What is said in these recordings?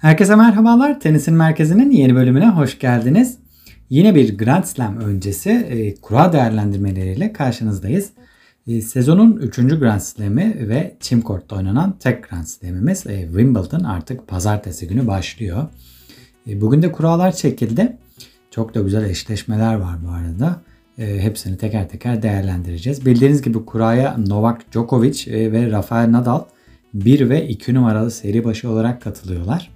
Herkese merhabalar. Tenisin Merkezi'nin yeni bölümüne hoş geldiniz. Yine bir Grand Slam öncesi kura değerlendirmeleriyle karşınızdayız. Sezonun 3. Grand Slam'i ve Çim Kort'ta oynanan tek Grand Slam'imiz Wimbledon artık pazartesi günü başlıyor. Bugün de kuralar çekildi. Çok da güzel eşleşmeler var bu arada. Hepsini teker teker değerlendireceğiz. Bildiğiniz gibi kuraya Novak Djokovic ve Rafael Nadal 1 ve 2 numaralı seri başı olarak katılıyorlar.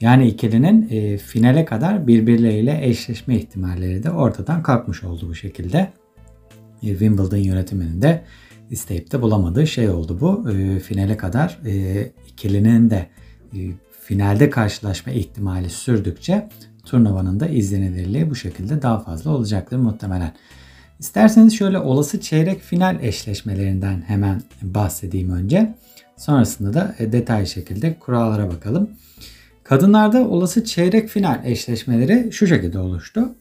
Yani ikilinin finale kadar birbirleriyle eşleşme ihtimalleri de ortadan kalkmış oldu bu şekilde. Wimbledon yönetiminin de isteyip de bulamadığı şey oldu bu. Finale kadar ikilinin de finalde karşılaşma ihtimali sürdükçe turnuvanın da izlenilirliği bu şekilde daha fazla olacaktır muhtemelen. İsterseniz şöyle olası çeyrek final eşleşmelerinden hemen bahsedeyim önce. Sonrasında da detaylı şekilde kurallara bakalım. Kadınlarda olası çeyrek final eşleşmeleri şu şekilde oluştu.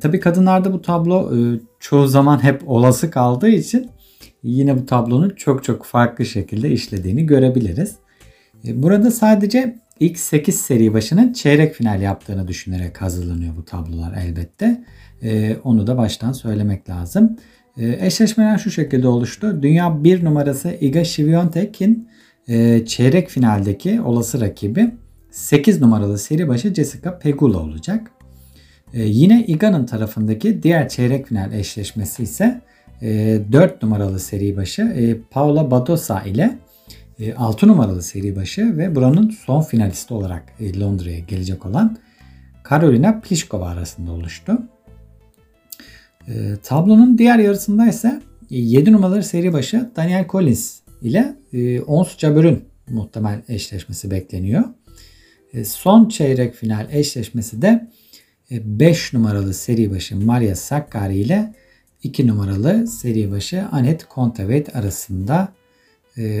Tabii kadınlarda bu tablo çoğu zaman hep olası kaldığı için yine bu tablonun çok farklı şekilde işlediğini görebiliriz. Burada sadece ilk 8 seri başının çeyrek final yaptığını düşünerek hazırlanıyor bu tablolar elbette. Onu da baştan söylemek lazım. Eşleşmeler şu şekilde oluştu. Dünya 1 numarası Iga Świątek'in çeyrek finaldeki olası rakibi 8 numaralı seri başı Jessica Pegula olacak. Yine Iga'nın tarafındaki diğer çeyrek final eşleşmesi ise 4 numaralı seri başı Paula Badosa ile 6 numaralı seri başı ve buranın son finalisti olarak Londra'ya gelecek olan Karolína Plíšková arasında oluştu. Tablonun diğer yarısında ise 7 numaralı seri başı Danielle Collins ile Ons Jabeur'ün muhtemel eşleşmesi bekleniyor. Son çeyrek final eşleşmesi de 5 numaralı seri başı Maria Sakkari ile 2 numaralı seri başı Anett Kontaveit arasında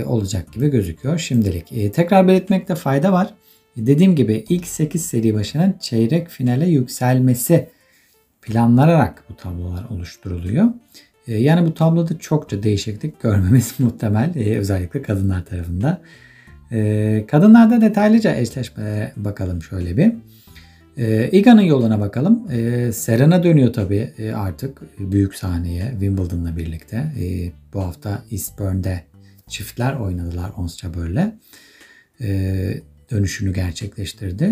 olacak gibi gözüküyor şimdilik. Tekrar belirtmekte fayda var. Dediğim gibi ilk 8 seri başının çeyrek finale yükselmesi planlanarak bu tablolar oluşturuluyor. Yani bu tabloda çokça değişiklik görmemiz muhtemel. Özellikle kadınlar tarafında. Kadınlarda detaylıca eşleşmeye bakalım şöyle bir. Iga'nın yoluna bakalım. Serena dönüyor tabii artık büyük sahneye Wimbledon'la birlikte. Bu hafta Eastbourne'de çiftler oynadılar Ons Jabeur'le. Dönüşünü gerçekleştirdi.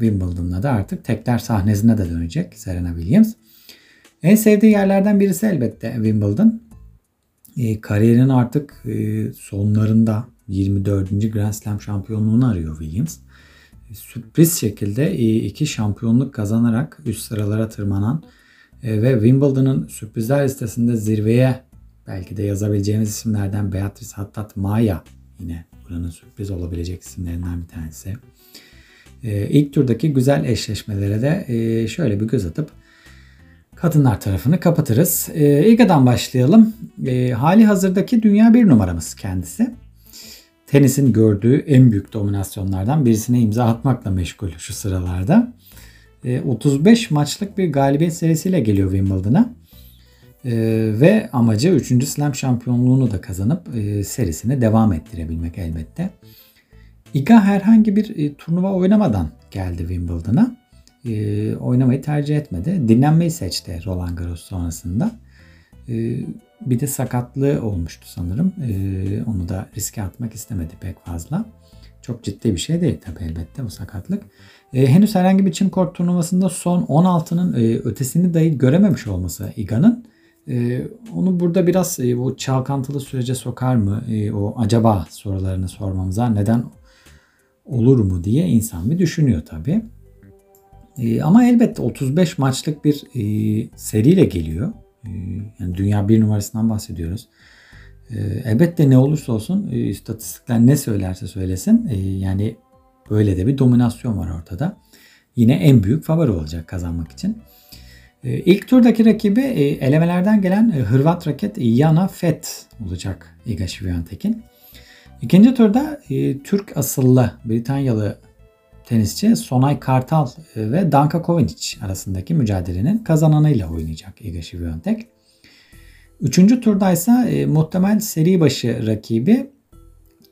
Wimbledon'la da artık tekler sahnesine de dönecek Serena Williams. En sevdiği yerlerden birisi elbette Wimbledon. Kariyerinin artık sonlarında 24. Grand Slam şampiyonluğunu arıyor Williams. Sürpriz şekilde 2 şampiyonluk kazanarak üst sıralara tırmanan ve Wimbledon'ın sürprizler listesinde zirveye belki de yazabileceğimiz isimlerden Beatrice Haddad Maia, yine buranın sürpriz olabilecek isimlerinden bir tanesi. İlk turdaki güzel eşleşmelere de şöyle bir göz atıp kadınlar tarafını kapatırız. Iga'dan başlayalım. Hali hazırdaki dünya 1 numaramız kendisi. Tenisin gördüğü en büyük dominasyonlardan birisine imza atmakla meşgul şu sıralarda. 35 maçlık bir galibiyet serisiyle geliyor Wimbledon'a. Ve amacı 3. Slam şampiyonluğunu da kazanıp serisini devam ettirebilmek elbette. Iga herhangi bir turnuva oynamadan geldi Wimbledon'a. Oynamayı tercih etmedi. Dinlenmeyi seçti Roland Garros sonrasında. Bir de sakatlığı olmuştu sanırım. Onu da riske atmak istemedi pek fazla. Çok ciddi bir şey değil tabii elbette bu sakatlık. Henüz herhangi bir çim kort turnuvasında son 16'nın ötesini dahi görememiş olması Iga'nın. Onu burada biraz bu çalkantılı sürece sokar mı? O acaba sorularını sormamıza neden olur mu diye insan bir düşünüyor tabii. Ama elbette 35 maçlık bir seriyle geliyor. Yani dünya 1 numarasından bahsediyoruz. Elbette ne olursa olsun istatistikler ne söylerse söylesin yani böyle de bir dominasyon var ortada. Yine en büyük favori olacak kazanmak için. İlk turdaki rakibi elemelerden gelen Hırvat raket Yana Fett olacak Iga Świątek'in. İkinci turda Türk asıllı Britanyalı tenisçi Sonay Kartal ve Danka Kovinić arasındaki mücadelenin kazananıyla oynayacak Iga Świątek. Üçüncü turda ise muhtemel seri başı rakibi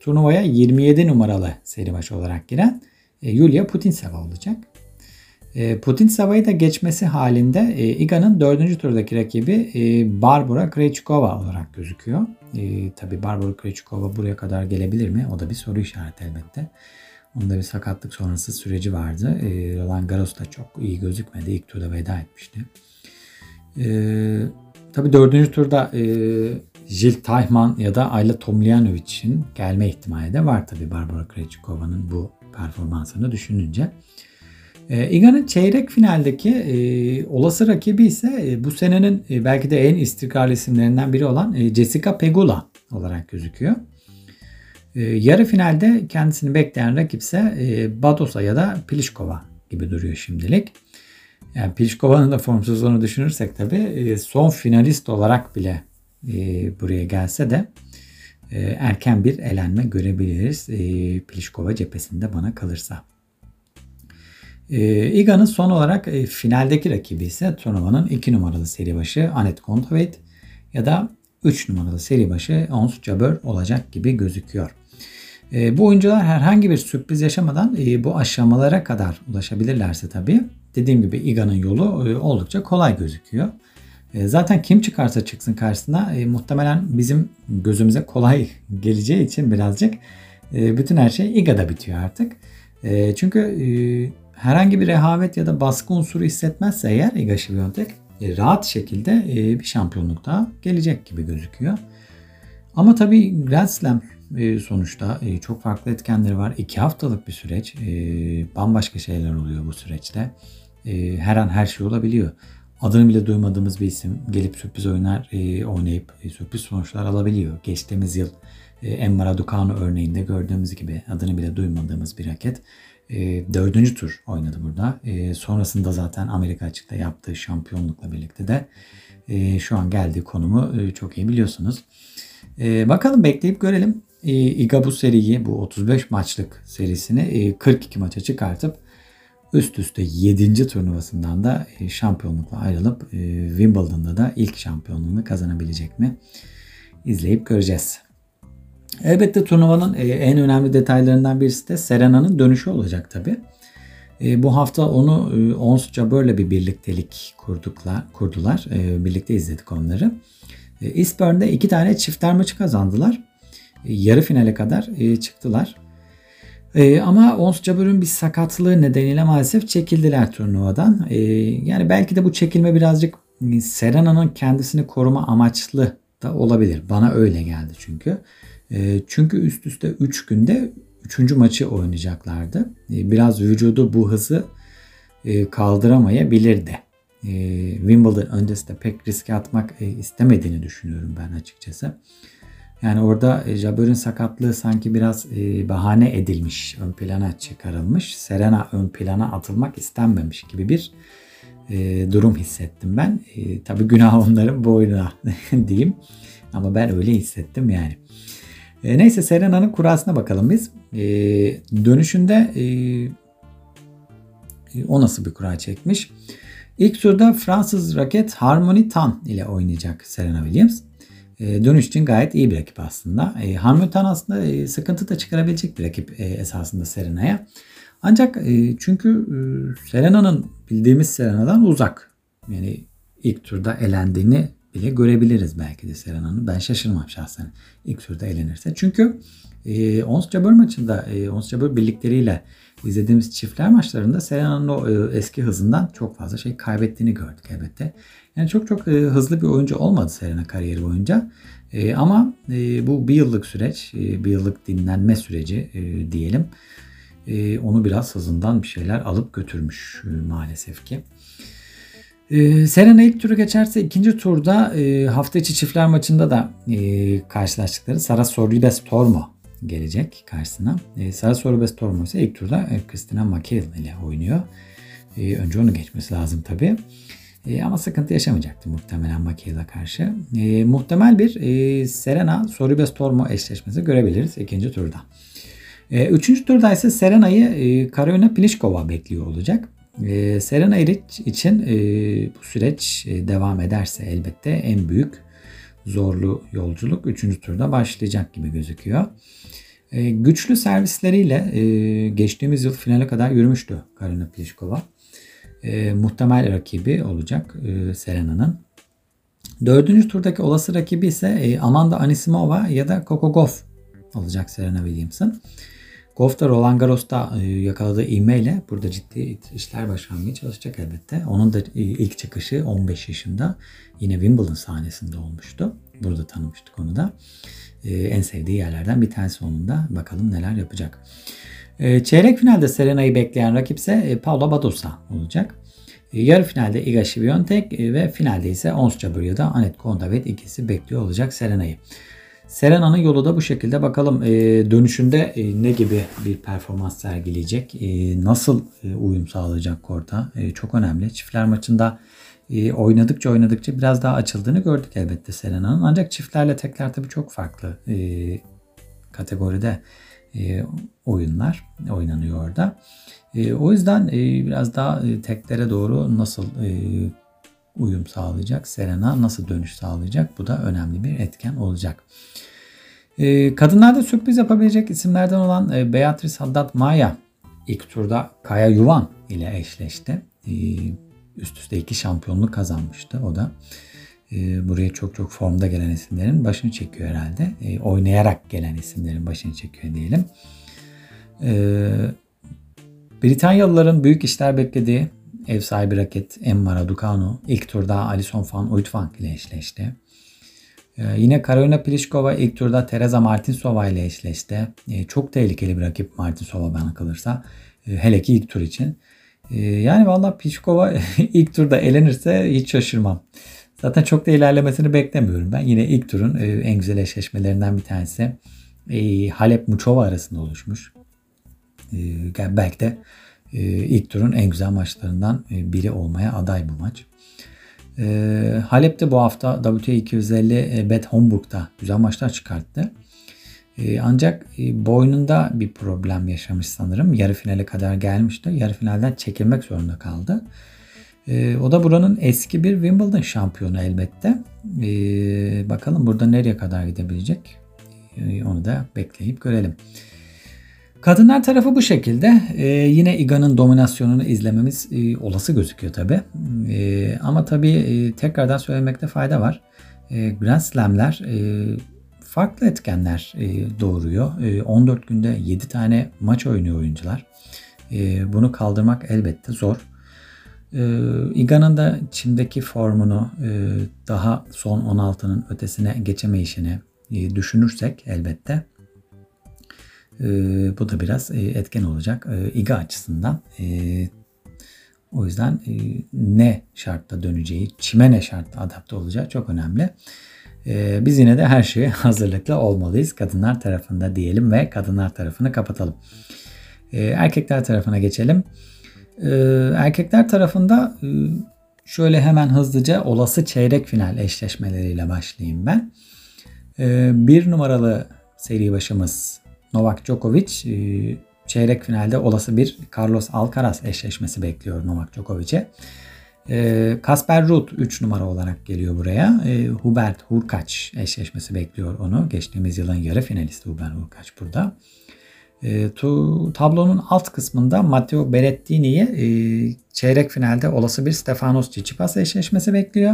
turnuvaya 27 numaralı seri başı olarak giren Yulia Putintseva olacak. Putintseva'yı da geçmesi halinde Iga'nın 4. turdaki rakibi Barbora Krejčíková olarak gözüküyor. Tabii Barbora Krejčíková buraya kadar gelebilir mi? O da bir soru işareti elbette. Onda bir sakatlık sonrası süreci vardı. Roland Garros da çok iyi gözükmedi. İlk turda veda etmişti. Tabii 4. turda Jill Teichmann ya da Ayla Tomljanovic'in gelme ihtimali de var tabii Barbora Krejčíkova'nın bu performansını düşününce. Iga'nın çeyrek finaldeki olası rakibi ise bu senenin belki de en istikrarlı isimlerinden biri olan Jessica Pegula olarak gözüküyor. Yarı finalde kendisini bekleyen rakipse Badosa ya da Plíšková gibi duruyor şimdilik. Yani Plíškova'nın da formsuzluğunu düşünürsek tabii son finalist olarak bile buraya gelse de erken bir elenme görebiliriz Plíšková cephesinde bana kalırsa. Iga'nın son olarak finaldeki rakibi ise turnuvanın 2 numaralı seri başı Anett Kontaveit ya da 3 numaralı seri başı Ons Jabeur olacak gibi gözüküyor. Bu oyuncular herhangi bir sürpriz yaşamadan bu aşamalara kadar ulaşabilirlerse tabii dediğim gibi Iga'nın yolu oldukça kolay gözüküyor. Zaten kim çıkarsa çıksın karşısına muhtemelen bizim gözümüze kolay geleceği için birazcık bütün her şey Iga'da bitiyor artık. Çünkü herhangi bir rehavet ya da baskı unsuru hissetmezse eğer Iga Świątek rahat şekilde bir şampiyonluk daha gelecek gibi gözüküyor. Ama tabii Grand Slam sonuçta çok farklı etkenleri var. 2 haftalık bir süreç. Bambaşka şeyler oluyor bu süreçte. Her an her şey olabiliyor. Adını bile duymadığımız bir isim gelip sürpriz oyunlar oynayıp sürpriz sonuçlar alabiliyor. Geçtiğimiz yıl Emma Raducanu örneğinde gördüğümüz gibi adını bile duymadığımız bir raket 4. tur oynadı burada. Sonrasında zaten Amerika Açık'ta yaptığı şampiyonlukla birlikte de şu an geldiği konumu çok iyi biliyorsunuz. Bakalım bekleyip görelim. Iga bu seriyi, bu 35 maçlık serisini 42 maça çıkartıp üst üste 7. turnuvasından da şampiyonlukla ayrılıp Wimbledon'da da ilk şampiyonluğunu kazanabilecek mi? İzleyip göreceğiz. Elbette turnuvanın en önemli detaylarından birisi de Serena'nın dönüşü olacak tabii. Bu hafta onu Ons Jabeur'le bir birliktelik kurdular. Birlikte izledik onları. Eastbourne'de 2 tane çiftler maçı kazandılar. Yarı finale kadar çıktılar. Ama Ons Jabeur'ün bir sakatlığı nedeniyle maalesef çekildiler turnuvadan. Yani belki de bu çekilme birazcık Serena'nın kendisini koruma amaçlı da olabilir. Bana öyle geldi çünkü. Çünkü üst üste 3 günde 3. maçı oynayacaklardı. Biraz vücudu bu hızı kaldıramayabilirdi. Wimbledon öncesi de pek riske atmak istemediğini düşünüyorum ben açıkçası. Yani orada Jabeur'ün sakatlığı sanki biraz bahane edilmiş, ön plana çıkarılmış. Serena ön plana atılmak istenmemiş gibi bir durum hissettim ben. Tabii günah onların boynuna diyeyim. Ama ben öyle hissettim yani. Neyse Serena'nın kurasına bakalım biz. Dönüşünde o nasıl bir kura çekmiş. İlk turda Fransız raket Harmony Tan ile oynayacak Serena Williams. Dönüş için gayet iyi bir rakip aslında. Harmony Tan aslında sıkıntı da çıkarabilecek bir rakip esasında Serena'ya. Ancak çünkü Serena'nın bildiğimiz Serena'dan uzak. Yani ilk turda elendiğini bile görebiliriz belki de Serena'nın. Ben şaşırmam şahsen ilk turda elenirse. Çünkü Ons Jabeur maçında Ons Jabeur birlikleriyle izlediğimiz çiftler maçlarında Serena'nın o eski hızından çok fazla şey kaybettiğini gördük elbette. Yani çok hızlı bir oyuncu olmadı Serena kariyeri boyunca. Ama bu bir yıllık süreç, bir yıllık dinlenme süreci diyelim. Onu biraz hızından bir şeyler alıp götürmüş maalesef ki. Serena ilk turu geçerse ikinci turda hafta içi çiftler maçında da karşılaştıkları Sara Sorribes Tormo gelecek karşısına. Sara Sorribes Tormo ise ilk turda Kristina Mackail ile oynuyor. Önce onu geçmesi lazım tabii. Ama sıkıntı yaşamayacaktı muhtemelen Mackail'e karşı. Muhtemel bir Serena Sorribes Tormo eşleşmesi görebiliriz ikinci turda. Üçüncü turda ise Serena'yı Karolína Plíšková bekliyor olacak. Serena için bu süreç devam ederse elbette en büyük zorlu yolculuk 3. turda başlayacak gibi gözüküyor. Güçlü servisleriyle geçtiğimiz yıl finale kadar yürümüştü Karolína Plíšková. Muhtemel rakibi olacak Serena'nın. Dördüncü turdaki olası rakibi ise Amanda Anisimova ya da Coco Gauff olacak Serena Williams'ın. Gauff da Roland Garros'ta yakaladığı ivmeyle burada ciddi işler başarmaya çalışacak elbette. Onun da ilk çıkışı 15 yaşında yine Wimbledon sahnesinde olmuştu. Burada tanımıştık onu da. En sevdiği yerlerden bir tanesi onun da. Bakalım neler yapacak. Çeyrek finalde Serena'yı bekleyen rakipse Paula Badosa olacak. Yarı finalde Iga Świątek ve finalde ise Ons Jabeur ya da Anett Kontaveit ikisi bekliyor olacak Serena'yı. Serena'nın yolu da bu şekilde. Bakalım dönüşünde ne gibi bir performans sergileyecek, nasıl uyum sağlayacak korta çok önemli. Çiftler maçında oynadıkça biraz daha açıldığını gördük elbette Serena'nın. Ancak çiftlerle tekler tabii çok farklı kategoride oyunlar oynanıyor orada. O yüzden biraz daha teklere doğru nasıl uyum sağlayacak, Serena nasıl dönüş sağlayacak, bu da önemli bir etken olacak. Kadınlarda sürpriz yapabilecek isimlerden olan Beatrice Haddad Maia ilk turda Kaya Yuvan ile eşleşti. Üst üste 2 şampiyonluk kazanmıştı o da. Buraya çok formda gelen isimlerin başını çekiyor herhalde. Oynayarak gelen isimlerin başını çekiyor diyelim. Britanyalıların büyük işler beklediği ev sahibi raket Emma Raducanu ilk turda Alison van Uytvanck ile eşleşti. Yine Karolína Plíšková ilk turda Tereza Martinsová ile eşleşti. Çok tehlikeli bir rakip Martinsová bana kalırsa. Hele ki ilk tur için. Yani valla Plíšková ilk turda elenirse hiç şaşırmam. Zaten çok da ilerlemesini beklemiyorum ben. Yine ilk turun en güzel eşleşmelerinden bir tanesi Halep Muchova arasında oluşmuş. Belki de ilk turun en güzel maçlarından biri olmaya aday bu maç. Halep'te bu hafta WTA 250 Bad Homburg'da güzel maçlar çıkarttı. Ancak boynunda bir problem yaşamış sanırım. Yarı finale kadar gelmişti. Yarı finalden çekilmek zorunda kaldı. O da buranın eski bir Wimbledon şampiyonu elbette. Bakalım burada nereye kadar gidebilecek? Onu da bekleyip görelim. Kadınlar tarafı bu şekilde. Yine Iga'nın dominasyonunu izlememiz olası gözüküyor tabi. Ama tabi tekrardan söylemekte fayda var. Grand Slam'ler farklı etkenler doğuruyor. 14 günde 7 tane maç oynuyor oyuncular. Bunu kaldırmak elbette zor. Iga'nın da Çin'deki formunu daha son 16'nın ötesine geçemeyişini düşünürsek elbette bu da biraz etken olacak Iga açısından. O yüzden ne şartta döneceği, çime ne şartta adapte olacağı çok önemli. Biz yine de her şeye hazırlıklı olmalıyız kadınlar tarafında diyelim ve kadınlar tarafını kapatalım. Erkekler tarafına geçelim. Erkekler tarafında şöyle hemen hızlıca olası çeyrek final eşleşmeleriyle başlayayım ben. 1 numaralı seri başımız Novak Djokovic çeyrek finalde olası bir Carlos Alcaraz eşleşmesi bekliyor Novak Djokovic'e. Casper Ruud 3 numara olarak geliyor buraya. Hubert Hurkacz eşleşmesi bekliyor onu. Geçtiğimiz yılın yarı finalisti Hubert Hurkacz burada. Tablonun alt kısmında Matteo Berrettini'yi çeyrek finalde olası bir Stefanos Tsitsipas eşleşmesi bekliyor.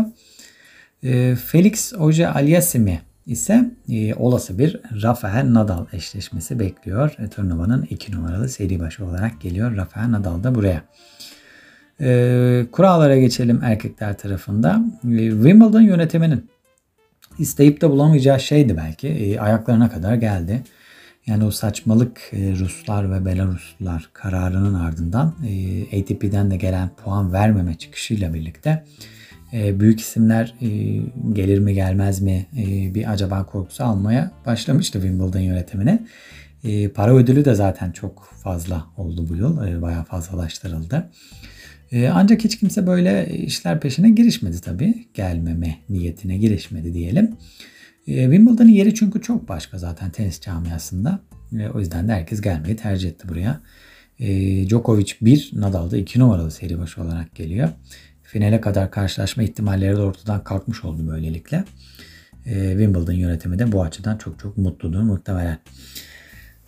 Felix Auger-Aliassime ise olası bir Rafael Nadal eşleşmesi bekliyor. Turnuvanın 2 numaralı seri başı olarak geliyor Rafael Nadal da buraya. Kurallara geçelim erkekler tarafında. Wimbledon yönetiminin isteyip de bulamayacağı şeydi belki. Ayaklarına kadar geldi. Yani o saçmalık Ruslar ve Belaruslular kararının ardından ATP'den de gelen puan vermeme çıkışıyla birlikte büyük isimler gelir mi gelmez mi bir acaba korkusu almaya başlamıştı Wimbledon yönetimine. Para ödülü de zaten çok fazla oldu bu yıl. Bayağı fazlalaştırıldı. Ancak hiç kimse böyle işler peşine girişmedi tabii. Gelmeme niyetine girişmedi diyelim. Wimbledon'ın yeri çünkü çok başka zaten tenis camiasında. O yüzden de herkes gelmeyi tercih etti buraya. Djokovic 1, Nadal'da 2 numaralı seri başı olarak geliyor. Finale kadar karşılaşma ihtimalleri de ortadan kalkmış oldu böylelikle. Wimbledon yönetimi de bu açıdan çok mutludur muhtemelen.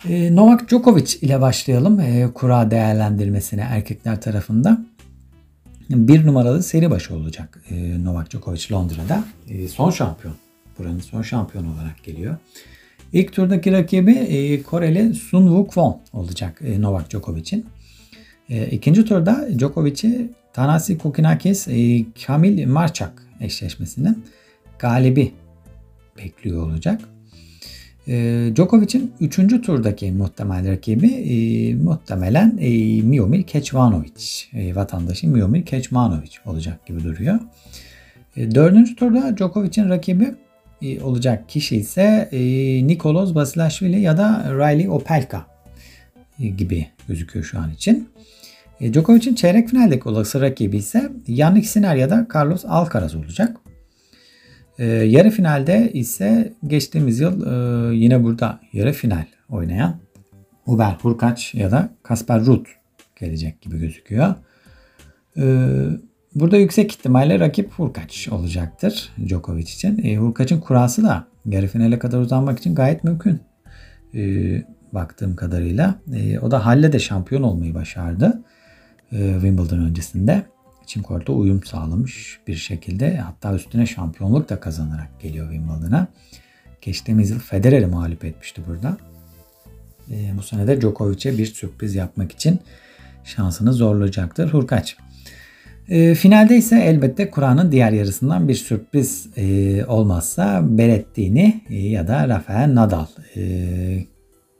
Novak Djokovic ile başlayalım kura değerlendirmesine erkekler tarafında. 1 numaralı seri başı olacak Novak Djokovic Londra'da. Son şampiyon. Buranın son şampiyonu olarak geliyor. İlk turdaki rakibi Koreli Sun Wook-won olacak Novak Djokovic'in. İkinci turda Djokovic'i Tanasi Kokinakis, Kamil Marçak eşleşmesinin galibi bekliyor olacak. Djokovic'in 3. turdaki muhtemel rakibi muhtemelen Miomir Kecmanovic. Vatandaşı Miomir Kecmanovic olacak gibi duruyor. 4. turda Djokovic'in rakibi olacak kişi ise Nikolos Basilashvili ya da Riley Opelka gibi gözüküyor şu an için. Djokovic'in çeyrek finaldeki olası rakibi ise Jannik Sinner ya da Carlos Alcaraz olacak. Yarı finalde ise geçtiğimiz yıl yine burada yarı final oynayan Hubert Hurkacz ya da Kasper Ruud gelecek gibi gözüküyor. Burada yüksek ihtimalle rakip Hurkacz olacaktır Djokovic için. Hurkacz'ın kurası da yarı finale kadar uzanmak için gayet mümkün baktığım kadarıyla. O da Halle'de şampiyon olmayı başardı Wimbledon öncesinde. Çim korta uyum sağlamış bir şekilde, hatta üstüne şampiyonluk da kazanarak geliyor Wimbledon'a. Geçtiğimiz yıl Federer'i mağlup etmişti burada. Bu sene de Djokovic'e bir sürpriz yapmak için şansını zorlayacaktır Hurkacz. Finalde ise elbette kuranın diğer yarısından bir sürpriz olmazsa Berrettini ya da Rafael Nadal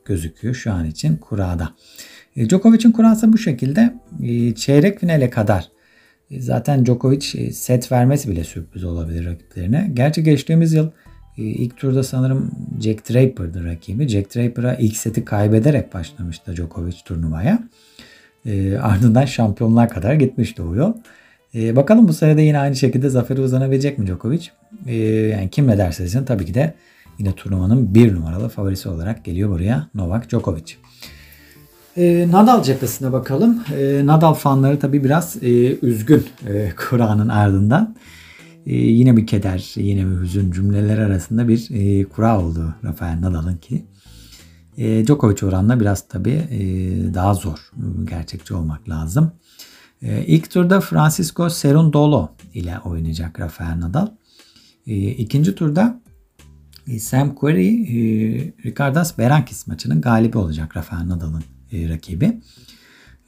gözüküyor şu an için kurada. Djokovic'in kurası bu şekilde. Çeyrek finale kadar zaten Djokovic set vermesi bile sürpriz olabilir rakiplerine. Gerçi geçtiğimiz yıl ilk turda sanırım Jack Draper'dı rakibi. Jack Draper'a ilk seti kaybederek başlamıştı Djokovic turnuvaya. Ardından şampiyonluğa kadar gitmişti o yol. Bakalım bu sene de yine aynı şekilde zaferi uzanabilecek mi Djokovic? Yani kim ne derse desin tabii ki de yine turnuvanın 1 numaralı favorisi olarak geliyor buraya Novak Djokovic. Nadal cephesine bakalım. Nadal fanları tabii biraz üzgün kuranın ardından. Yine bir keder, yine bir hüzün cümleler arasında bir kura oldu Rafael Nadal'ın ki. Djokovic oranla biraz tabii daha zor, gerçekçi olmak lazım. İlk turda Francisco Cerundolo ile oynayacak Rafael Nadal. İkinci turda Sam Querrey, Ricardas Berankis maçının galibi olacak Rafael Nadal'ın rakibi.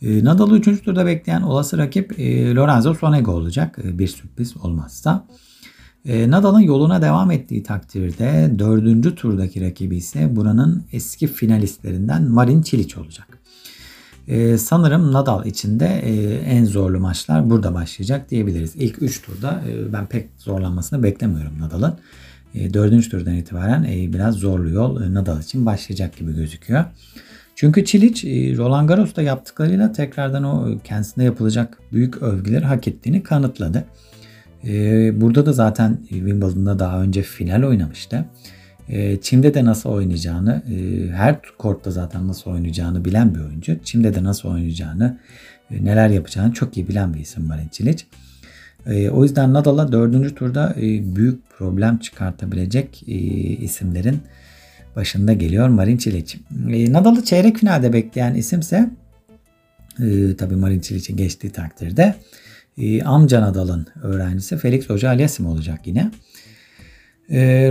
Nadal'ı 3. turda bekleyen olası rakip Lorenzo Sonego olacak bir sürpriz olmazsa. Nadal'ın yoluna devam ettiği takdirde 4. turdaki rakibi ise buranın eski finalistlerinden Marin Čilić olacak. Sanırım Nadal için de en zorlu maçlar burada başlayacak diyebiliriz. İlk 3 turda ben pek zorlanmasını beklemiyorum Nadal'ın. 4. turdan itibaren biraz zorlu yol Nadal için başlayacak gibi gözüküyor. Çünkü Čilić Roland Garros'ta yaptıklarıyla tekrardan o kendisine yapılacak büyük övgüleri hak ettiğini kanıtladı. Burada da zaten Wimbledon'da daha önce final oynamıştı. Çim'de de nasıl oynayacağını, her kortta zaten nasıl oynayacağını bilen bir oyuncu. Çim'de de nasıl oynayacağını, neler yapacağını çok iyi bilen bir isim Marin Čilić. O yüzden Nadal'a 4. turda büyük problem çıkartabilecek isimlerin başında geliyor Marin Čilić. Nadal'ı çeyrek finalde bekleyen isimse tabii Marin Čilić'in geçtiği takdirde amca Nadal'ın öğrencisi Felix Auger-Aliassime olacak yine.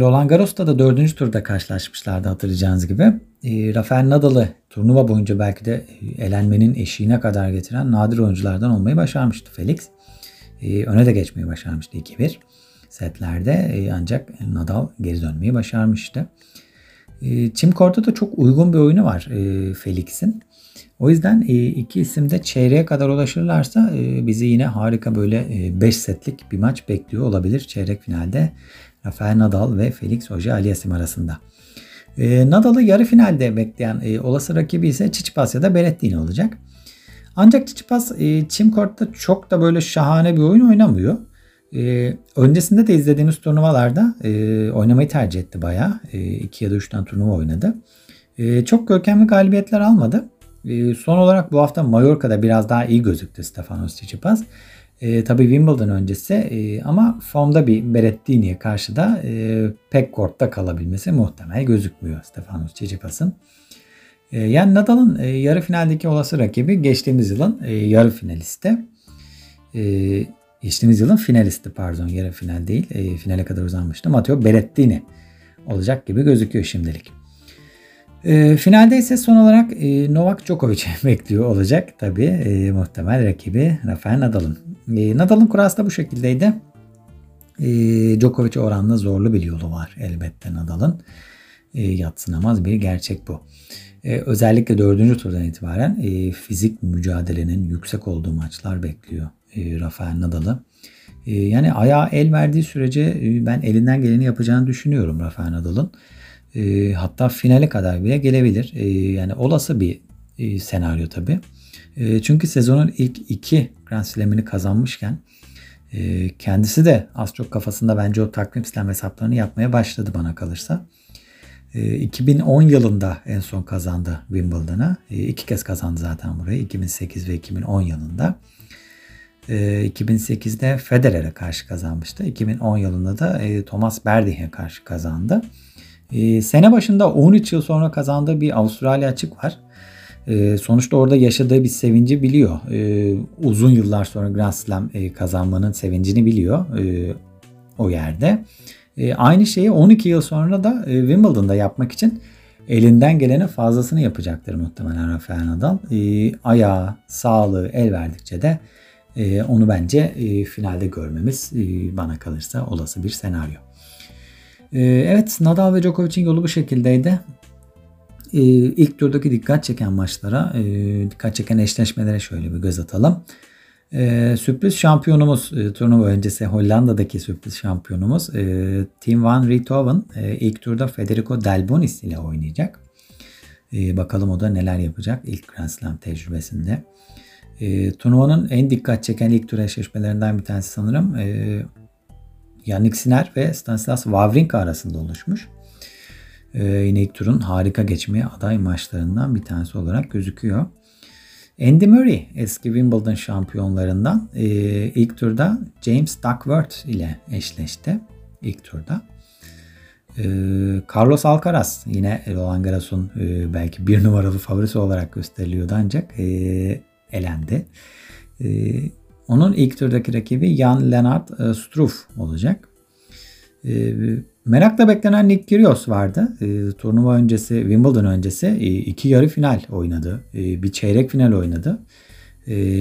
Roland Garros'ta da 4. turda karşılaşmışlardı hatırlayacağınız gibi. Rafael Nadal'ı turnuva boyunca belki de elenmenin eşiğine kadar getiren nadir oyunculardan olmayı başarmıştı Felix. Öne de geçmeyi başarmıştı 2-1 setlerde, ancak Nadal geri dönmeyi başarmıştı. Çim kortta da çok uygun bir oyunu var Felix'in. O yüzden iki isim de çeyreğe kadar ulaşırlarsa bizi yine harika böyle 5 setlik bir maç bekliyor olabilir çeyrek finalde Rafael Nadal ve Felix Auger-Aliassime arasında. Nadal'ı yarı finalde bekleyen olası rakibi ise Tsitsipas ya da Berrettini olacak. Ancak Tsitsipas çim kortta çok da böyle şahane bir oyun oynamıyor. Öncesinde de izlediğimiz turnuvalarda oynamayı tercih etti bayağı. 2 ya da 3 tane turnuva oynadı. Çok görkemli galibiyetler almadı. Son olarak bu hafta Mallorca'da biraz daha iyi gözüktü Stefanos Tsitsipas. Tabii Wimbledon öncesi ama formda bir Berrettini'ye karşı da pek kortta kalabilmesi muhtemel gözükmüyor Stefanos Tsitsipas'ın. Yani Nadal'ın yarı finaldeki olası rakibi geçtiğimiz yılın finalisti, pardon, yarı final değil, finale kadar uzanmıştı. Matteo Berrettini olacak gibi gözüküyor şimdilik. Finalde ise son olarak Novak Djokovic'i bekliyor olacak tabii muhtemel rakibi Rafael Nadal'ın. Nadal'ın kurası da bu şekildeydi. Djokovic'e oranla zorlu bir yolu var elbette Nadal'ın. Yadsınamaz bir gerçek bu. Özellikle 4. turdan itibaren fizik mücadelenin yüksek olduğu maçlar bekliyor Rafael Nadal'ı. Yani ayağa el verdiği sürece ben elinden geleni yapacağını düşünüyorum Rafael Nadal'ın. Hatta finale kadar bile gelebilir. Yani olası bir senaryo tabii. Çünkü sezonun ilk 2 Grand Slam'ini kazanmışken kendisi de az çok kafasında bence o takvim slam hesaplarını yapmaya başladı bana kalırsa. 2010 yılında en son kazandı Wimbledon'a. 2 kez kazandı zaten burayı. 2008 ve 2010 yılında. 2008'de Federer'e karşı kazanmıştı. 2010 yılında da Thomas Berdih'e karşı kazandı. Sene başında 13 yıl sonra kazandığı bir Avustralya Açık var. Sonuçta orada yaşadığı bir sevinci biliyor. Uzun yıllar sonra Grand Slam kazanmanın sevincini biliyor o yerde. Aynı şeyi 12 yıl sonra da Wimbledon'da yapmak için elinden gelene fazlasını yapacaktır muhtemelen Rafael Nadal. Ayağı, sağlığı el verdikçe de onu bence finalde görmemiz bana kalırsa olası bir senaryo. Evet, Nadal ve Djokovic'in yolu bu şekildeydi. İlk turdaki dikkat çeken eşleşmelere şöyle bir göz atalım. Sürpriz şampiyonumuz, turnuva öncesi Hollanda'daki sürpriz şampiyonumuz Tim van Riethoven ilk turda Federico Delbonis ile oynayacak. Bakalım o da neler yapacak ilk Grand Slam tecrübesinde. Turnuvanın en dikkat çeken ilk tur eşleşmelerinden bir tanesi sanırım Jannik Sinner ve Stanislas Wawrinka arasında oluşmuş. Yine ilk turun harika geçmeye aday maçlarından bir tanesi olarak gözüküyor. Andy Murray eski Wimbledon şampiyonlarından ilk turda James Duckworth ile eşleşti ilk turda. Carlos Alcaraz yine Roland Garros'un belki 1 numaralı favorisi olarak gösteriliyordu ancak elendi. Onun ilk turdaki rakibi Jan-Lennard Struff olacak. Merakla beklenen Nick Kyrgios vardı. Turnuva öncesi, Wimbledon öncesi 2 yarı final oynadı. Bir çeyrek final oynadı.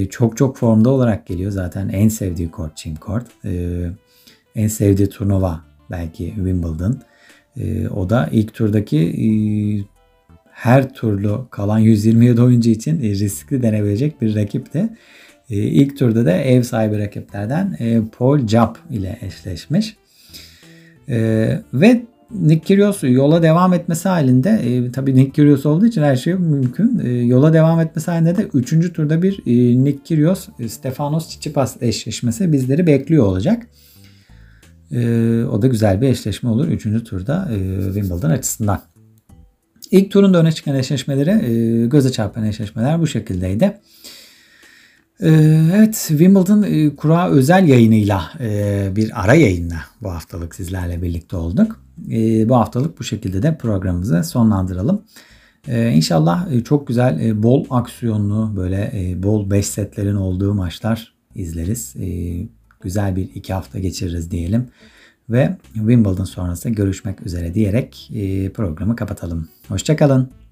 Çok formda olarak geliyor. Zaten en sevdiği kort çim kort. En sevdiği turnuva belki Wimbledon. O da ilk turdaki her turlu kalan 127 oyuncu için riskli denebilecek bir rakipti. İlk turda da ev sahibi rakiplerden Paul Jupp ile eşleşmiş. Ve Nick Kyrgios yola devam etmesi halinde tabii Nick Kyrgios olduğu için her şey mümkün. Yola devam etmesi halinde de 3. turda bir Nick Kyrgios Stefanos Tsitsipas eşleşmesi bizleri bekliyor olacak. O da güzel bir eşleşme olur 3. turda Wimbledon açısından. İlk turunda öne çıkan eşleşmeleri, göze çarpan eşleşmeler bu şekildeydi. Evet, Wimbledon kura özel yayınıyla bir ara yayınla bu haftalık sizlerle birlikte olduk. Bu haftalık bu şekilde de programımızı sonlandıralım. İnşallah çok güzel, bol aksiyonlu, böyle bol 5 setlerin olduğu maçlar izleriz. Güzel bir 2 hafta geçiririz diyelim. Ve Wimbledon sonrası görüşmek üzere diyerek programı kapatalım. Hoşça kalın.